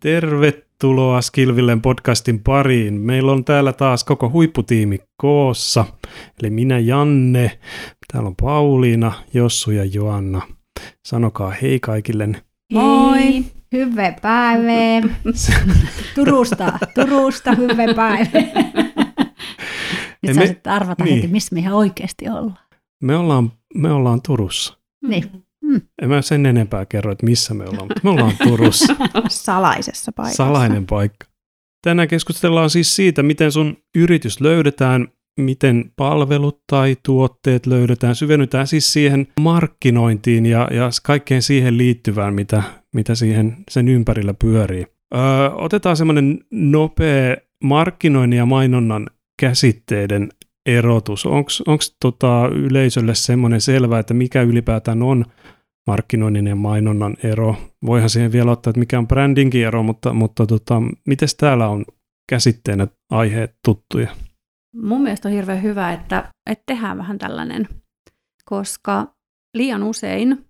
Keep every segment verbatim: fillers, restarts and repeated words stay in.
Tervetuloa Skilvilleen podcastin pariin. Meillä on täällä taas koko huipputiimi koossa, eli minä Janne, täällä on Pauliina, Jossu ja Joanna. Sanokaa hei kaikille. Moi! Hyvää päivää! Turusta, Turusta, hyvää päivää! Nyt sä me... arvata niin. Heti, missä me ihan oikeasti ollaan. Me ollaan, me ollaan Turussa. Niin. Mm. En mä sen enempää kerro, että missä me ollaan, mutta me ollaan Turussa. Salaisessa paikassa. Salainen paikka. Tänään keskustellaan siis siitä, miten sun yritys löydetään, miten palvelut tai tuotteet löydetään. Syvennytään siis siihen markkinointiin ja, ja kaikkeen siihen liittyvään, mitä, mitä siihen sen ympärillä pyörii. Öö, otetaan semmoinen nopea markkinoinnin ja mainonnan käsitteiden erotus. Onko tota yleisölle semmoinen selvä, että mikä ylipäätään on markkinoinnin ja mainonnan ero? Voihan siihen vielä ottaa, että mikä on brändinkin ero, mutta, mutta tota, miten täällä on käsitteenä aiheet tuttuja? Mun mielestä on hirveän hyvä, että, että tehdään vähän tällainen, koska liian usein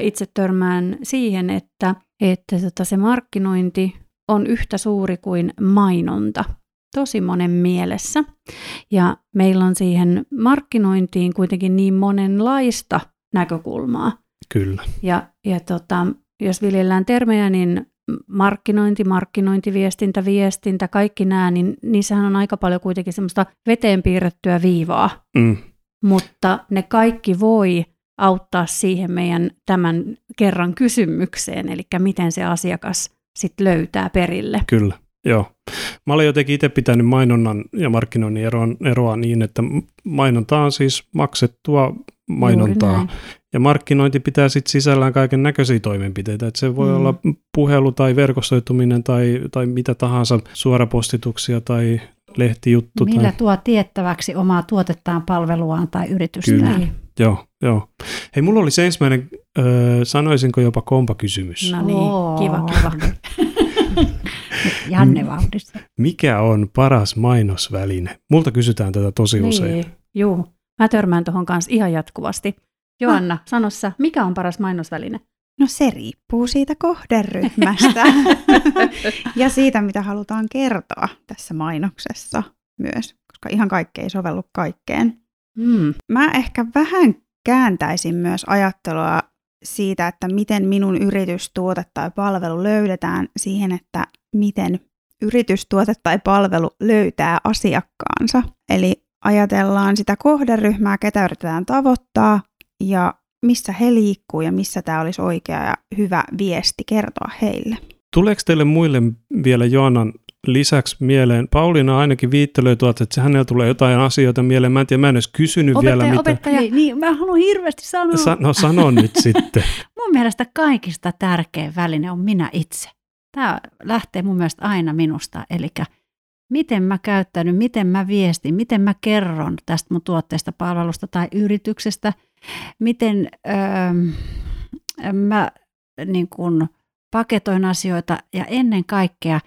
itse törmään siihen, että, että tota se markkinointi on yhtä suuri kuin mainonta. Tosi monen mielessä. Ja meillä on siihen markkinointiin kuitenkin niin monenlaista näkökulmaa. Kyllä. Ja, ja tota, jos viljellään termejä, niin markkinointi, markkinointiviestintä, viestintä, kaikki nämä, niin niissähän on aika paljon kuitenkin semmoista veteen piirrettyä viivaa. Mm. Mutta ne kaikki voi auttaa siihen meidän tämän kerran kysymykseen, eli miten se asiakas sitten löytää perille. Kyllä, joo. Mä olen jotenkin itse pitänyt mainonnan ja markkinoinnin eroa, eroa niin, että mainonta on siis maksettua mainontaa. Ja markkinointi pitää sitten sisällään kaiken näköisiä toimenpiteitä. Et se voi mm. olla puhelu tai verkostoituminen tai, tai mitä tahansa, suorapostituksia tai lehtijuttu. Millä tai... tuo tiettäväksi omaa tuotettaan, palveluaan tai yritystään. Kyllä, niin. Joo, joo. Hei, mulla oli se ensimmäinen, öö, sanoisinko jopa kompakysymys. No niin, oh. kiva, kiva. Janne vauhdissa. Mikä on paras mainosväline? Multa kysytään tätä tosi niin, usein. Juu, mä törmään tuohon kanssa ihan jatkuvasti. Joanna, ah. sano sä, mikä on paras mainosväline? No se riippuu siitä kohderyhmästä ja siitä, mitä halutaan kertoa tässä mainoksessa myös, koska ihan kaikki ei sovellu kaikkeen. Mm. Mä ehkä vähän kääntäisin myös ajattelua siitä, että miten minun yritys, tuote tai palvelu löydetään siihen, että miten yritys, tuote tai palvelu löytää asiakkaansa. Eli ajatellaan sitä kohderyhmää, ketä yritetään tavoittaa ja missä he liikkuu ja missä tämä olisi oikea ja hyvä viesti kertoa heille. Tuleeko teille muille vielä Joannan lisäksi mieleen? Pauliina ainakin viittelöi tuolta, että hänellä tulee jotain asioita mieleen. Mä en tiedä, mä en edes kysynyt opettaja, vielä mitä. Opettaja, niin, niin, mä haluan hirveästi sanoa. Sa- no sano nyt sitten. Mun mielestä kaikista tärkein väline on minä itse. Tämä lähtee mun mielestä aina minusta, eli miten mä käyttäydyn, miten mä viestin, miten mä kerron tästä mun tuotteesta, palvelusta tai yrityksestä, miten öö, mä niin kun paketoin asioita ja ennen kaikkea,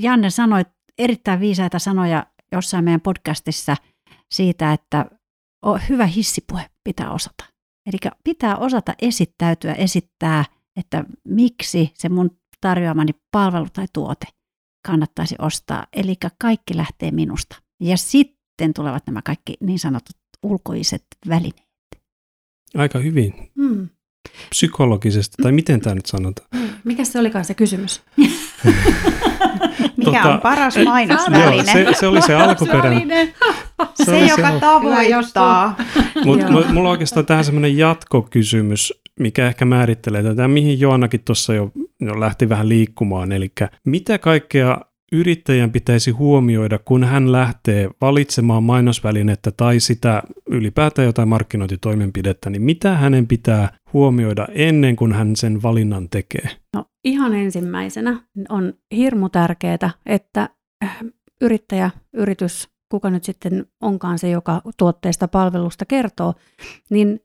Janne sanoi erittäin viisaita sanoja jossain meidän podcastissa siitä, että hyvä hissipuhe pitää osata. Eli pitää osata esittäytyä, esittää, että miksi se mun tarjoamani palvelu tai tuote kannattaisi ostaa. Eli kaikki lähtee minusta. Ja sitten tulevat nämä kaikki niin sanotut ulkoiset välineet. Aika hyvin. Mm. Psykologisesti, tai miten tämä nyt sanotaan? Mikä se olikaan se kysymys? Mikä tota, on paras mainosväline? Joo, se, se oli se alkuperäinen. Se, se joka se tavoittaa. Mutta mulla on oikeastaan tähän semmoinen jatkokysymys, mikä ehkä määrittelee tätä, mihin Joannakin tuossa jo, jo lähti vähän liikkumaan. Eli mitä kaikkea yrittäjän pitäisi huomioida, kun hän lähtee valitsemaan mainosvälinettä tai sitä ylipäätään jotain markkinointitoimenpidettä, niin mitä hänen pitää huomioida ennen kuin hän sen valinnan tekee? No ihan ensimmäisenä on hirmu tärkeää, että yrittäjä, yritys, kuka nyt sitten onkaan se, joka tuotteesta palvelusta kertoo, niin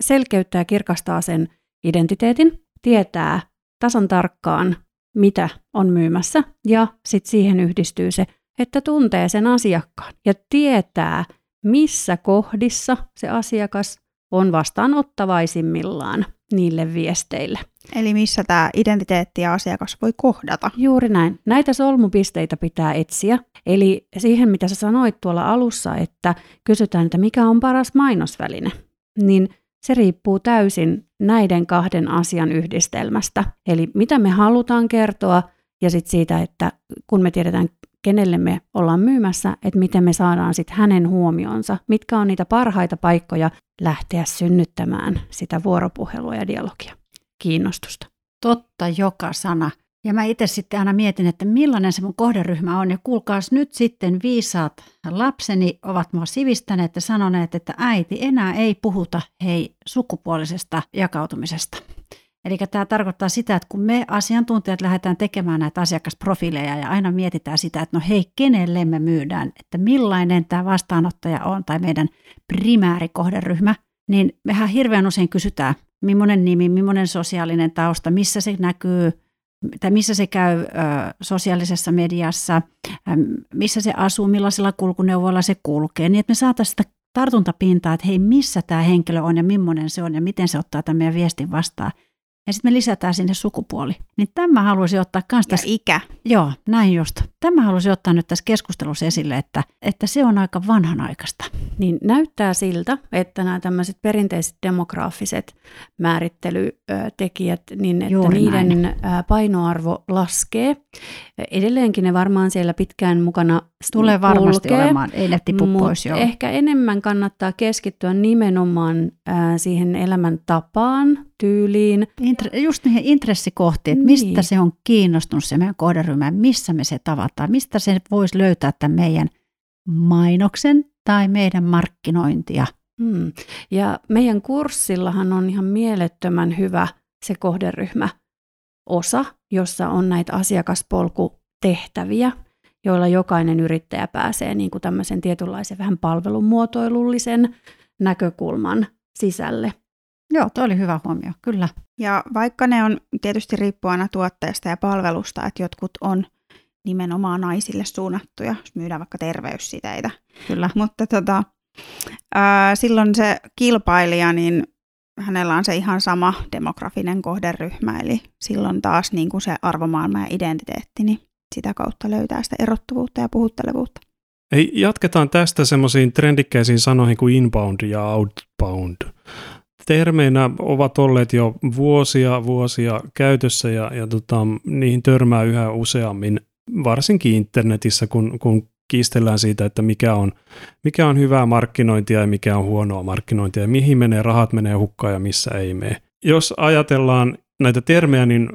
selkeyttää ja kirkastaa sen identiteetin, tietää tasan tarkkaan, mitä on myymässä, ja sitten siihen yhdistyy se, että tuntee sen asiakkaan ja tietää, missä kohdissa se asiakas on vastaanottavaisimmillaan niille viesteille. Eli missä tämä identiteetti ja asiakas voi kohdata? Juuri näin. Näitä solmupisteitä pitää etsiä. Eli siihen, mitä sä sanoit tuolla alussa, että kysytään, että mikä on paras mainosväline, niin se riippuu täysin näiden kahden asian yhdistelmästä. Eli mitä me halutaan kertoa ja sitten siitä, että kun me tiedetään, kenelle me ollaan myymässä, että miten me saadaan sitten hänen huomionsa, mitkä on niitä parhaita paikkoja lähteä synnyttämään sitä vuoropuhelua ja dialogia, kiinnostusta. Totta joka sana. Ja mä itse sitten aina mietin, että millainen se mun kohderyhmä on. Ja kuulkaas nyt sitten viisaat lapseni ovat mua sivistäneet ja sanoneet, että äiti, enää ei puhuta hei sukupuolisesta jakautumisesta. Eli tämä tarkoittaa sitä, että kun me asiantuntijat lähdetään tekemään näitä asiakasprofiileja ja aina mietitään sitä, että no hei, kenelle me myydään, että millainen tämä vastaanottaja on tai meidän primäärikohderyhmä, niin mehän hirveän usein kysytään, millainen nimi, millainen sosiaalinen tausta, missä se näkyy, tai missä se käy ö, sosiaalisessa mediassa, ö, missä se asuu, millaisilla kulkuneuvoilla se kulkee, niin että me saataisiin sitä tartuntapintaa, että hei, missä tämä henkilö on ja millainen se on ja miten se ottaa tämän meidän viestin vastaan. Ja sitten me lisätään sinne sukupuoli. Niin tämä haluaisin ottaa myös tässä... Ja ikä. Joo, näin just. Tämä haluaisin ottaa nyt tässä keskustelussa esille, että, että se on aika vanhanaikaista. Niin näyttää siltä, että nämä tämmöiset perinteiset demograafiset määrittelytekijät, niin että Juuri niiden näin. painoarvo laskee. Edelleenkin ne varmaan siellä pitkään mukana Tulee varmasti kulkee, olemaan, ei ne tipu pois. Joo. Ehkä enemmän kannattaa keskittyä nimenomaan äh, siihen elämäntapaan, tyyliin. Intre, just niihin intressikohtiin, että niin. mistä se on kiinnostunut se meidän kohderyhmä, missä me se tavataan, mistä se voisi löytää tämän meidän mainoksen tai meidän markkinointia. Hmm. Ja meidän kurssillahan on ihan mielettömän hyvä se kohderyhmä osa, jossa on näitä asiakaspolkutehtäviä, joilla jokainen yrittäjä pääsee niin kuin tämmöisen tietynlaisen vähän palvelumuotoilullisen näkökulman sisälle. Joo, tuo oli hyvä huomio, kyllä. Ja vaikka ne on tietysti riippuu aina tuotteesta ja palvelusta, että jotkut on nimenomaan naisille suunnattuja, jos myydään vaikka terveyssiteitä. Kyllä. Mutta tota, ää, silloin se kilpailija, niin hänellä on se ihan sama demografinen kohderyhmä, eli silloin taas niin kuin se arvomaailma ja identiteetti, niin sitä kautta löytää sitä erottuvuutta ja puhuttelevuutta. Ei, jatketaan tästä semmoisiin trendikkäisiin sanoihin kuin inbound ja outbound. Termeinä ovat olleet jo vuosia vuosia käytössä ja, ja tota, niihin törmää yhä useammin, varsinkin internetissä, kun, kun kiistellään siitä, että mikä on, mikä on hyvää markkinointia ja mikä on huonoa markkinointia, ja mihin menee rahat menee hukkaan ja missä ei mene. Jos ajatellaan näitä termejä, niin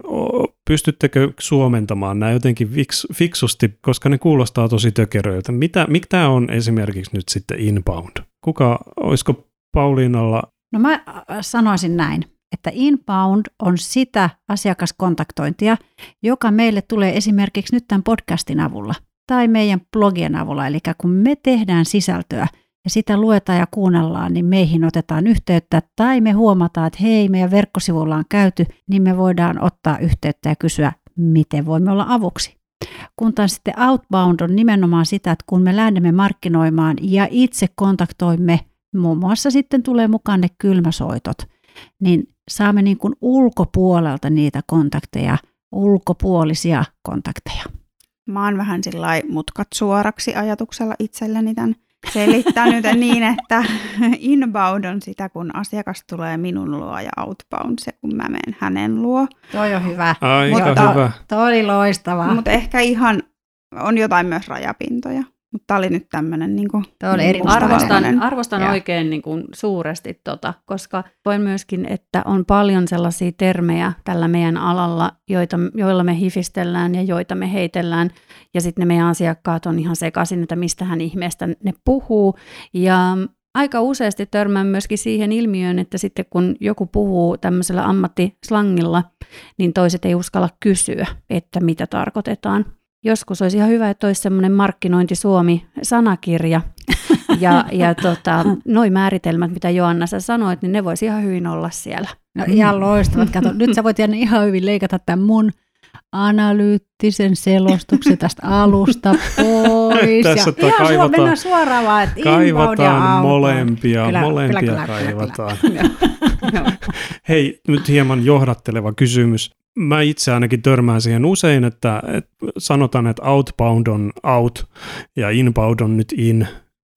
pystyttekö suomentamaan nämä jotenkin fiksusti, koska ne kuulostaa tosi tökeröiltä. Mitä, mitä on esimerkiksi nyt sitten inbound? Kuka, olisiko Pauliinalla? No mä sanoisin näin, että inbound on sitä asiakaskontaktointia, joka meille tulee esimerkiksi nyt tämän podcastin avulla tai meidän blogien avulla. Eli kun me tehdään sisältöä ja sitä luetaan ja kuunnellaan, niin meihin otetaan yhteyttä tai me huomataan, että hei, meidän verkkosivuilla on käyty, niin me voidaan ottaa yhteyttä ja kysyä, miten voimme olla avuksi. Kun taas sitten outbound on nimenomaan sitä, että kun me lähdemme markkinoimaan ja itse kontaktoimme, muun muassa sitten tulee mukaan ne kylmäsoitot, niin saamme niin kuin ulkopuolelta niitä kontakteja, ulkopuolisia kontakteja. Mä oon vähän sillai mutkat suoraksi ajatuksella itselleni tämän selittänyt niin, että inbound on sitä, kun asiakas tulee minun luo ja outbound se, kun mä menen hänen luo. Toi on hyvä. Aika Mutta, hyvä. Toi oli loistavaa. Mutta ehkä ihan on jotain myös rajapintoja. Mutta tämä oli nyt tämmöinen niin kuin... Arvostan, arvostan oikein niin kuin suuresti, tota, koska voin myöskin, että on paljon sellaisia termejä tällä meidän alalla, joita, joilla me hifistellään ja joita me heitellään. Ja sitten ne meidän asiakkaat on ihan sekaisin, että mistähän ihmeestä ne puhuu. Ja aika useasti törmään myöskin siihen ilmiöön, että sitten kun joku puhuu tämmöisellä ammattislangilla, niin toiset ei uskalla kysyä, että mitä tarkoitetaan. Joskus olisi ihan hyvä, että olisi semmoinen markkinointi Suomi-sanakirja ja, ja tota, noi määritelmät, mitä Joanna sä sanoit, niin ne voisi ihan hyvin olla siellä. No ihan loistavat. Kato, nyt sä voit ihan hyvin leikata tämän mun analyyttisen selostuksen tästä alusta pois. Tässä ja ihan kaivataan, mennään suoraan vaan, että kaivataan molempia, kyllä, molempia kyllä, kyllä, kaivataan. Kyllä, kyllä. Hei, nyt hieman johdatteleva kysymys. Mä itse ainakin törmään siihen usein, että, että sanotaan, että outbound on out ja inbound on nyt in.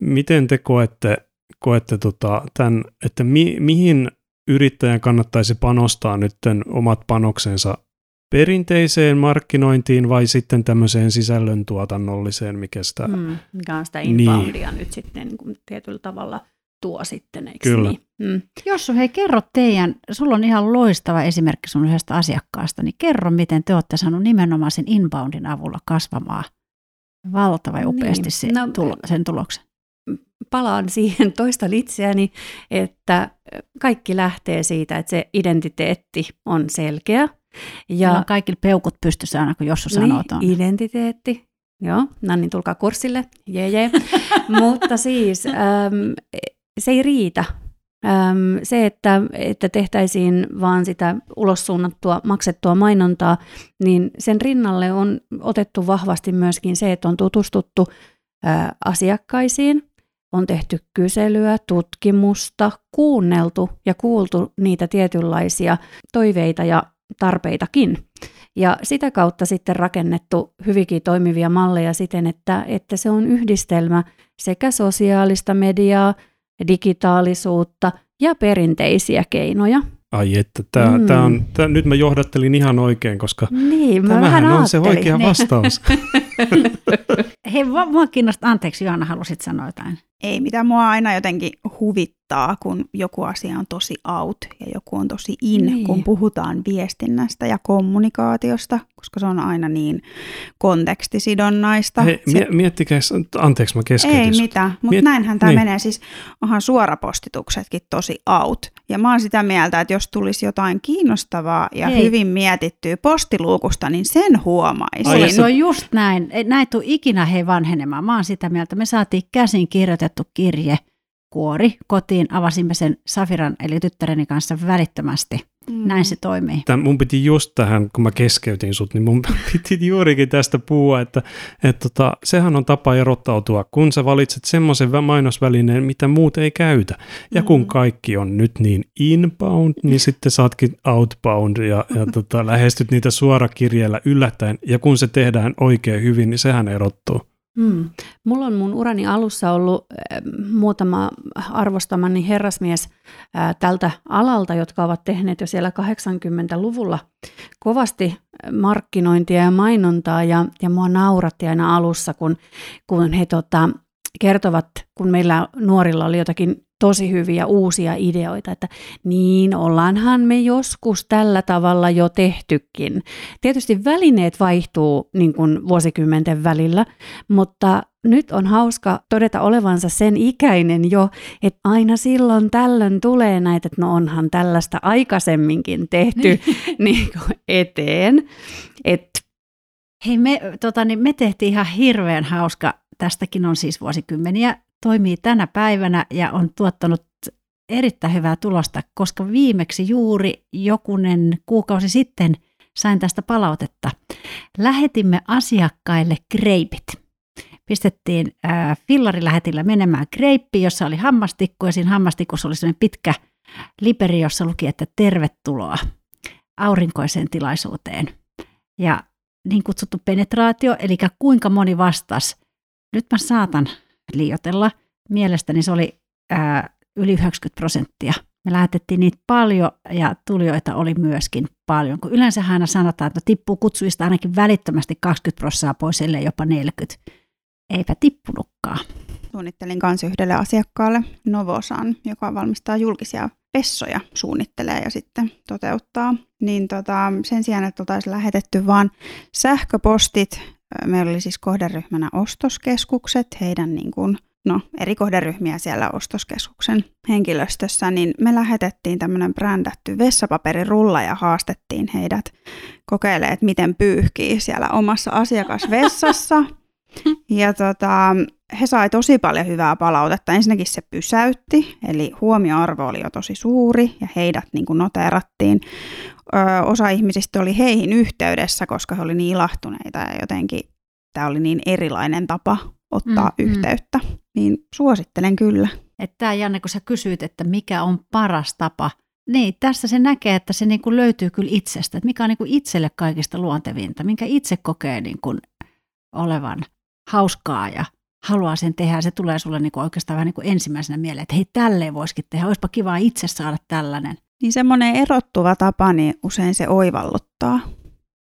Miten te koette, koette tota, tämän, että mi, mihin yrittäjän kannattaisi panostaa nyt omat panoksensa perinteiseen markkinointiin vai sitten tämmöiseen sisällöntuotannolliseen, mikä sitä... Mm, mikä on sitä inboundia niin. Nyt sitten niin kuin tietyllä tavalla tuo sitten, eikö Kyllä. niin? Mm. Jossu, hei, kerro teidän, sulla on ihan loistava esimerkki sun yhdestä asiakkaasta, niin kerro, miten te olette saaneet nimenomaan sen inboundin avulla kasvamaan valtava ja upeasti niin. sen, no, tulo, sen tuloksen. Palaan siihen toista itseäni, että kaikki lähtee siitä, että se identiteetti on selkeä. Ja no, kaikilla peukut pystyssä aina, kun Jossu niin, sanoo tuon. Identiteetti. Joo, no niin, tulkaa kurssille. Jee, jee. Mutta siis äm, se ei riitä. Äm, se, että, että tehtäisiin vaan sitä ulos suunnattua, maksettua mainontaa, niin sen rinnalle on otettu vahvasti myöskin se, että on tutustuttu ä, asiakkaisiin. On tehty kyselyä, tutkimusta, kuunneltu ja kuultu niitä tietynlaisia toiveita ja tarpeitakin. Ja sitä kautta sitten rakennettu hyvinkin toimivia malleja siten, että, että se on yhdistelmä sekä sosiaalista mediaa, digitaalisuutta ja perinteisiä keinoja. Ai että, tää, mm. tää on, tää, nyt mä johdattelin ihan oikein, koska niin, tämähän on se oikea niin. vastaus. Hei, mua kiinnostaa, anteeksi Joanna, halusit sanoa jotain? Ei, mitä mua aina jotenkin huvittaa, kun joku asia on tosi out ja joku on tosi in, niin. kun puhutaan viestinnästä ja kommunikaatiosta, koska se on aina niin kontekstisidonnaista. Hei, se... miettikää, anteeksi mä keskeytin. Ei mitään, mutta Miet... näinhän tämä niin. menee, siis onhan suorapostituksetkin tosi out. Ja mä oon sitä mieltä, että jos tulisi jotain kiinnostavaa ja Hei. hyvin mietittyä postiluukusta, niin sen huomaisin. Ai, se on just näin, näin tule ikinä hei vanhenemaan. Mä oon sitä mieltä, me saatiin käsin kirjoitettua kirje, kuori kotiin, avasimme sen Safiran eli tyttäreni kanssa välittömästi. Mm. Näin se toimii. Tämä mun piti just tähän, kun mä keskeytin sut, niin mun piti juurikin tästä puhua, että et tota, sehän on tapa erottautua, kun sä valitset semmoisen mainosvälineen, mitä muut ei käytä. Ja kun kaikki on nyt niin inbound, niin sitten saatkin outbound ja, ja tota, lähestyt niitä suorakirjeellä yllättäen. Ja kun se tehdään oikein hyvin, niin sehän erottuu. Mm. Mulla on mun urani alussa ollut äh, muutama arvostamani herrasmies äh, tältä alalta, jotka ovat tehneet jo siellä kahdeksankymmentäluvulla kovasti markkinointia ja mainontaa. Ja, ja mua nauratti aina alussa, kun, kun he tota, kertovat, kun meillä nuorilla oli jotakin tosi hyviä uusia ideoita, että niin ollaanhan me joskus tällä tavalla jo tehtykin. Tietysti välineet vaihtuu niin kuin vuosikymmenten välillä, mutta nyt on hauska todeta olevansa sen ikäinen jo, että aina silloin tällöin tulee näitä, että no onhan tällaista aikaisemminkin tehty niin kuin eteen. Et. Hei, me, tota, niin me tehtiin ihan hirveän hauska, tästäkin on siis vuosikymmeniä, toimii tänä päivänä ja on tuottanut erittäin hyvää tulosta, koska viimeksi juuri jokunen kuukausi sitten sain tästä palautetta. Lähetimme asiakkaille greipit. Pistettiin äh, fillarilähetillä menemään greippi, jossa oli hammastikku ja siinä hammastikussa oli sellainen pitkä liperi, jossa luki, että tervetuloa aurinkoiseen tilaisuuteen. Ja niin kutsuttu penetraatio, eli kuinka moni vastasi. Nyt mä saatan... liioitella. Mielestäni se oli ää, yli yhdeksänkymmentä prosenttia. Me lähetettiin niitä paljon ja tulijoita oli myöskin paljon, kun yleensä aina sanotaan, että tippuu kutsuista ainakin välittömästi kaksikymmentä prosenttia pois, ellei jopa neljäkymmentä. Eipä tippunutkaan. Suunnittelin kanssa yhdelle asiakkaalle Novosan, joka valmistaa julkisia pessoja, suunnittelee ja sitten toteuttaa. Niin tota, sen sijaan, että oltaisiin lähetetty vaan sähköpostit. Meillä oli siis kohderyhmänä ostoskeskukset, heidän niin kuin, no, eri kohderyhmiä siellä ostoskeskuksen henkilöstössä, niin me lähetettiin tämmöinen brändätty vessapaperirulla ja haastettiin heidät kokeilemaan, että miten pyyhkii siellä omassa asiakasvessassa. Ja tota, he sai tosi paljon hyvää palautetta. Ensinnäkin se pysäytti, eli huomioarvo oli jo tosi suuri ja heidät niin kuin noteerattiin. Ö, osa ihmisistä oli heihin yhteydessä, koska he oli niin ilahtuneita ja jotenkin tämä oli niin erilainen tapa ottaa mm, yhteyttä. Mm. Niin suosittelen kyllä. Että Janne, kun sä kysyit, että mikä on paras tapa, niin tässä se näkee, että se niin kuin löytyy kyllä itsestä. Että mikä on niin kuin itselle kaikista luontevinta, minkä itse kokee niin kuin olevan hauskaa ja haluaa sen tehdä. Se tulee sulle niin kuin oikeastaan vähän niin kuin ensimmäisenä mieleen, että hei, tälleen voisikin tehdä. Olisipa kivaa itse saada tällainen. Niin semmoinen erottuva tapa, niin usein se oivalluttaa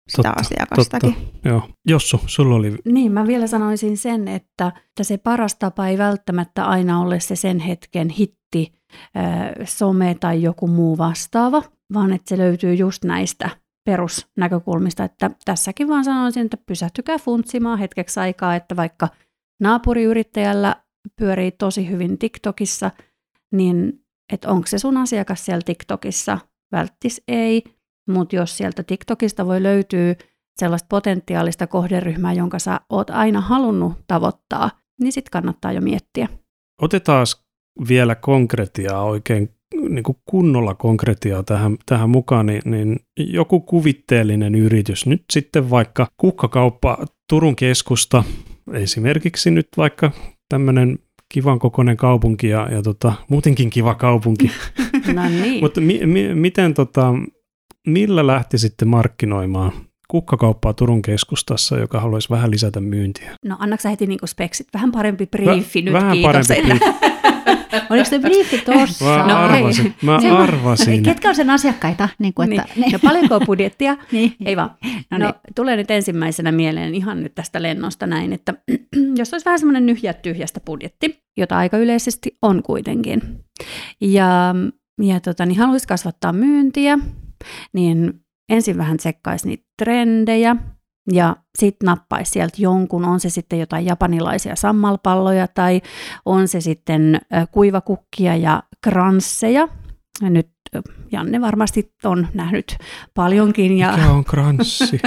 sitä totta, asiakastakin. Totta. Joo. Jossu, sulla oli... Niin, mä vielä sanoisin sen, että, että se paras tapa ei välttämättä aina ole se sen hetken hitti, äh, some tai joku muu vastaava, vaan että se löytyy just näistä perusnäkökulmista, että tässäkin vaan sanoisin, että pysähtykää funtsimaan hetkeksi aikaa, että vaikka naapuriyrittäjällä pyörii tosi hyvin TikTokissa, niin että onko se sun asiakas siellä TikTokissa? Välttis ei, mutta jos sieltä TikTokista voi löytyä sellaista potentiaalista kohderyhmää, jonka sä oot aina halunnut tavoittaa, niin sit kannattaa jo miettiä. Otetaan vielä konkretiaa oikein niin kuin kunnolla konkretiaa tähän, tähän mukaan, niin, niin joku kuvitteellinen yritys, nyt sitten vaikka kukkakauppa Turun keskusta, esimerkiksi nyt vaikka tämmöinen kivan kokoinen kaupunki ja, ja tota, muutenkin kiva kaupunki. No niin. Mutta mi, mi, miten, tota, millä lähti sitten markkinoimaan kukkakauppaa Turun keskustassa, joka haluaisi vähän lisätä myyntiä? No annaks sä heti niinku speksit? Vähän parempi briefi Vä, nyt, vähän kiitos. Parempi oliko se briefi tossa? Mä no, arvasin. Mä se, arvasin. Ketkä on sen asiakkaita? Niin kuin, että, niin. Niin. No, paljonko on budjettia? Niin. Ei vaan. No, no, niin. Tulee nyt ensimmäisenä mieleen ihan nyt tästä lennosta näin, että jos olisi vähän semmoinen nyhjä tyhjästä budjetti, jota aika yleisesti on kuitenkin, ja, ja tota, niin haluaisi kasvattaa myyntiä, niin ensin vähän tsekkaisi niitä trendejä, ja sitten nappaisi sieltä jonkun, on se sitten jotain japanilaisia sammalpalloja tai on se sitten kuivakukkia ja kransseja. Nyt Janne varmasti on nähnyt paljonkin. Ja... Mikä on kranssi?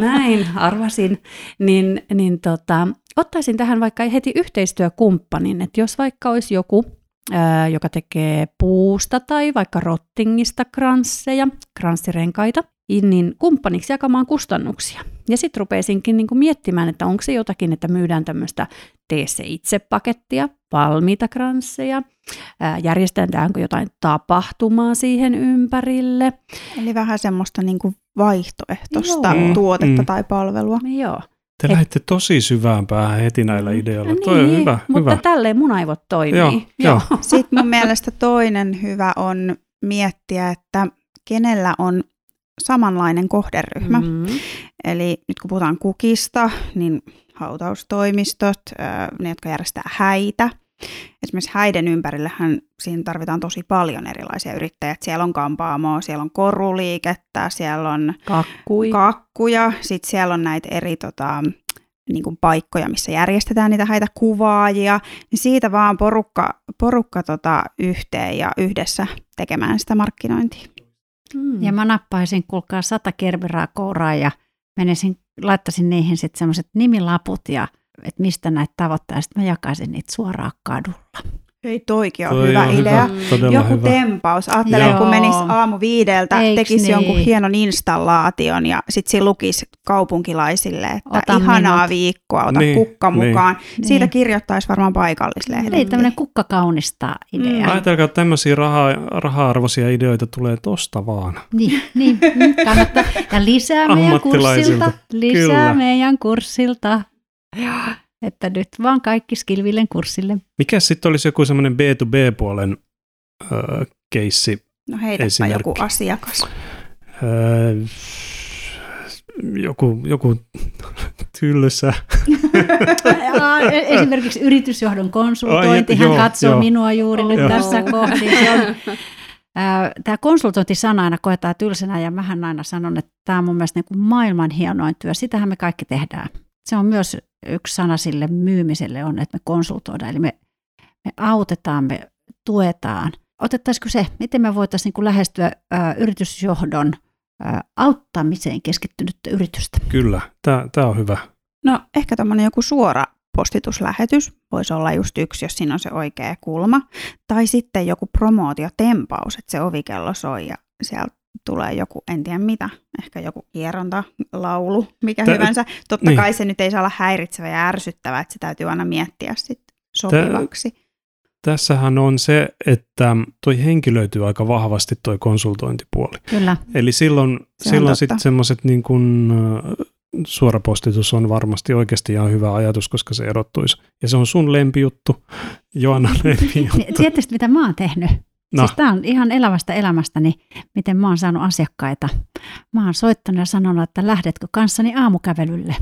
Näin, arvasin. Niin, niin tota, ottaisin tähän vaikka heti yhteistyökumppanin, että jos vaikka olisi joku, ää, joka tekee puusta tai vaikka rottingista kransseja, kranssirenkaita, niin kumppaniksi jakamaan kustannuksia. Ja sitten rupeisinkin niinku miettimään, että onko se jotakin, että myydään tämmöistä tee se itse -pakettia, valmiita kransseja, järjestetäänkö jotain tapahtumaa siihen ympärille. Eli vähän semmoista niinku vaihtoehtoista Joo. tuotetta mm. tai palvelua. Joo. Te Et... lähdette tosi syvään päähän heti näillä ideoilla. Niin, Toi on hyvä, mutta hyvä. Tälleen mun aivot toimii. Joo. Joo. Sitten mun mielestä toinen hyvä on miettiä, että kenellä on samanlainen kohderyhmä. Mm-hmm. Eli nyt kun puhutaan kukista, niin hautaustoimistot, ne jotka järjestää häitä. Esimerkiksi häiden ympärillähän siihen tarvitaan tosi paljon erilaisia yrittäjiä. Siellä on kampaamoa, siellä on koruliikettä, siellä on Kakkui. kakkuja, sitten siellä on näitä eri tota, niin kuin paikkoja, missä järjestetään niitä häitä, kuvaajia. Niin siitä vaan porukka, porukka tota, yhteen ja yhdessä tekemään sitä markkinointia. Mm. Ja mä nappaisin, kuulkaa, sata kerveraa kouraa ja menisin, laittaisin niihin sitten semmoiset nimilaput, ja että mistä näitä tavoittaa, ja sitten mä jakaisin niitä suoraan kadulla. Ei toikin ole hyvä idea. Hyvä, joku hyvä. Tempaus. Ajattelen, kun menisi aamu viideltä, Eiks tekisi niin? jonkun hienon installaation ja sitten siinä lukisi kaupunkilaisille, että ota ihanaa minut. Viikkoa, ota niin, kukka niin. mukaan. Niin. Siitä kirjoittaisi varmaan paikallislehden. Ei tämmöinen kukka kaunistaa idea. Mm. Ajatelkaa, että tämmöisiä raha, raha-arvoisia ideoita tulee tosta vaan. Niin, niin kannattaa. Ja lisää meidän kurssilta. Lisää Kyllä. meidän kurssilta. Joo. Että nyt vaan kaikki Skilvillen kurssille. Mikä sitten olisi joku semmoinen B to B-puolen öö, keissi? No heitäpä joku asiakas. Öö, joku, joku tylsä. Esimerkiksi yritysjohdon konsultointi. Hän katsoo joo, minua juuri nyt joo. tässä kohdassa. Tämä konsultointisana aina koetaan tylsänä ja mähän aina sanon, että tämä on mun mielestä niin maailman hienoin työ. Sitähän me kaikki tehdään. Se on myös yksi sana sille myymiselle on, että me konsultoidaan, eli me, me autetaan, me tuetaan. Otettaisiko se, miten me voitaisiin niin lähestyä ä, yritysjohdon ä, auttamiseen keskittynyttä yritystä? Kyllä, tämä on hyvä. No ehkä tommonen joku suora postituslähetys voisi olla just yksi, jos siinä on se oikea kulma. Tai sitten joku promootiotempaus, että se ovikello soi ja sieltä tulee joku, en tiedä mitä, ehkä joku kieronta, laulu, mikä Tää, hyvänsä. Totta niin. Kai se nyt ei saa olla häiritsevä ja ärsyttävä, että se täytyy aina miettiä sitten sopivaksi. Tää, tässähän on se, että toi henkilöityy aika vahvasti toi konsultointipuoli. Kyllä. Eli silloin, se silloin sitten semmoiset niin kuin suorapostitus on varmasti oikeasti ihan hyvä ajatus, koska se erottuisi. Ja se on sun lempijuttu, Joanna lempijuttu. Tiedätkö, mitä mä oon tehnyt? No. Siis tää on ihan elävästä elämästäni, miten mä oon saanut asiakkaita. Mä oon soittanut ja sanonut, että lähdetkö kanssani aamukävelylle.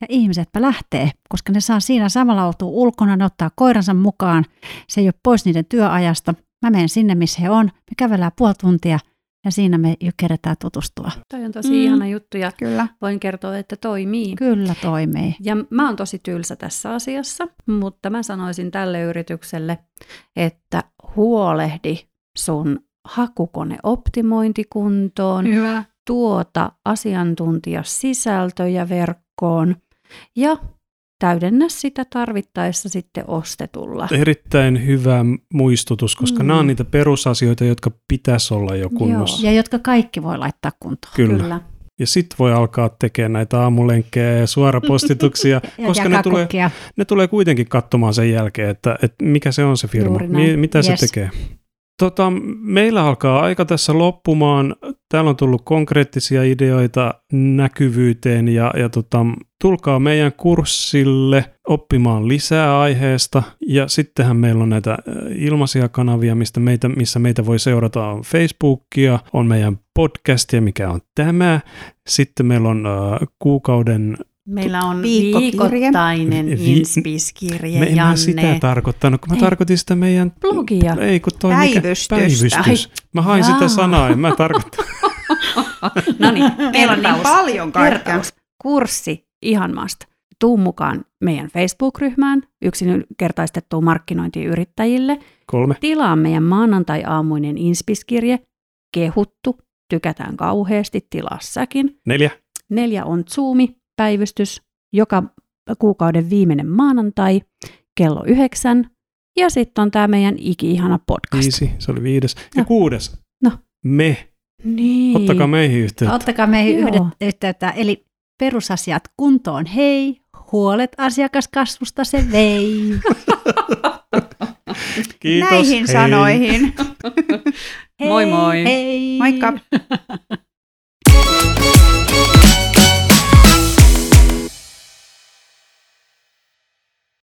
Ja ihmisetpä lähtee, koska ne saa siinä samalla oltua ulkona, ne ottaa koiransa mukaan. Se ei ole pois niiden työajasta. Mä menen sinne, missä he on. Me kävellään puoli tuntia. Ja siinä me jo kerätään tutustua. Toi on tosi mm. ihana juttu ja Kyllä. voin kertoa, että toimii. Kyllä toimii. Ja mä oon tosi tylsä tässä asiassa, mutta mä sanoisin tälle yritykselle, että huolehdi sun hakukoneoptimointikuntoon, Hyvä. Tuota asiantuntijasisältöjä verkkoon ja täydennä sitä tarvittaessa sitten ostetulla. Erittäin hyvä muistutus, koska mm. nämä on niitä perusasioita, jotka pitäisi olla jo kunnossa. Joo. Ja jotka kaikki voi laittaa kuntoon. Kyllä. Kyllä. Ja sitten voi alkaa tekemään näitä aamulenkkejä ja suorapostituksia, koska ne tulee, ne tulee kuitenkin katsomaan sen jälkeen, että, että mikä se on se firma, Mi- mitä yes. se tekee. Tota, meillä alkaa aika tässä loppumaan. Täällä on tullut konkreettisia ideoita näkyvyyteen ja, ja tota, tulkaa meidän kurssille oppimaan lisää aiheesta. Ja sittenhän meillä on näitä ilmaisia kanavia, mistä meitä, missä meitä voi seurata. On Facebookia, on meidän podcastia, mikä on tämä. Sitten meillä on äh, kuukauden... Meillä on viikoittainen vi- inspiskirje, Janne. En mä sitä tarkoittanut, kun mä ei. tarkoitin sitä meidän... Blogia. Ei, kun toi päivystystä. Mikä, päivystys. Mä hain Jaa. sitä sanaa, en mä tarkoittanut. No niin, meillä on niin paljon kaikkea. Kurssi ihan maasta. Tuu mukaan meidän Facebook-ryhmään, yksinkertaistettua markkinointia yrittäjille. Kolme. Tilaa meidän maanantai-aamuinen inspiskirje, kehuttu, tykätään kauheasti, tilaa säkin. Neljä. Neljä on Zoomi. Päivystys joka kuukauden viimeinen maanantai kello yhdeksän. Ja sitten on tämä meidän iki-ihana podcast. Viisi, se oli viides. No. Ja kuudes. No. Me. Niin. Ottakaa meihin yhteyttä. Ottakaa meihin yhteyttä. Eli perusasiat kuntoon. Hei, huolet asiakaskasvusta se vei. Kiitos. Näihin hei. sanoihin. Hei, moi moi. Hei. Moikka.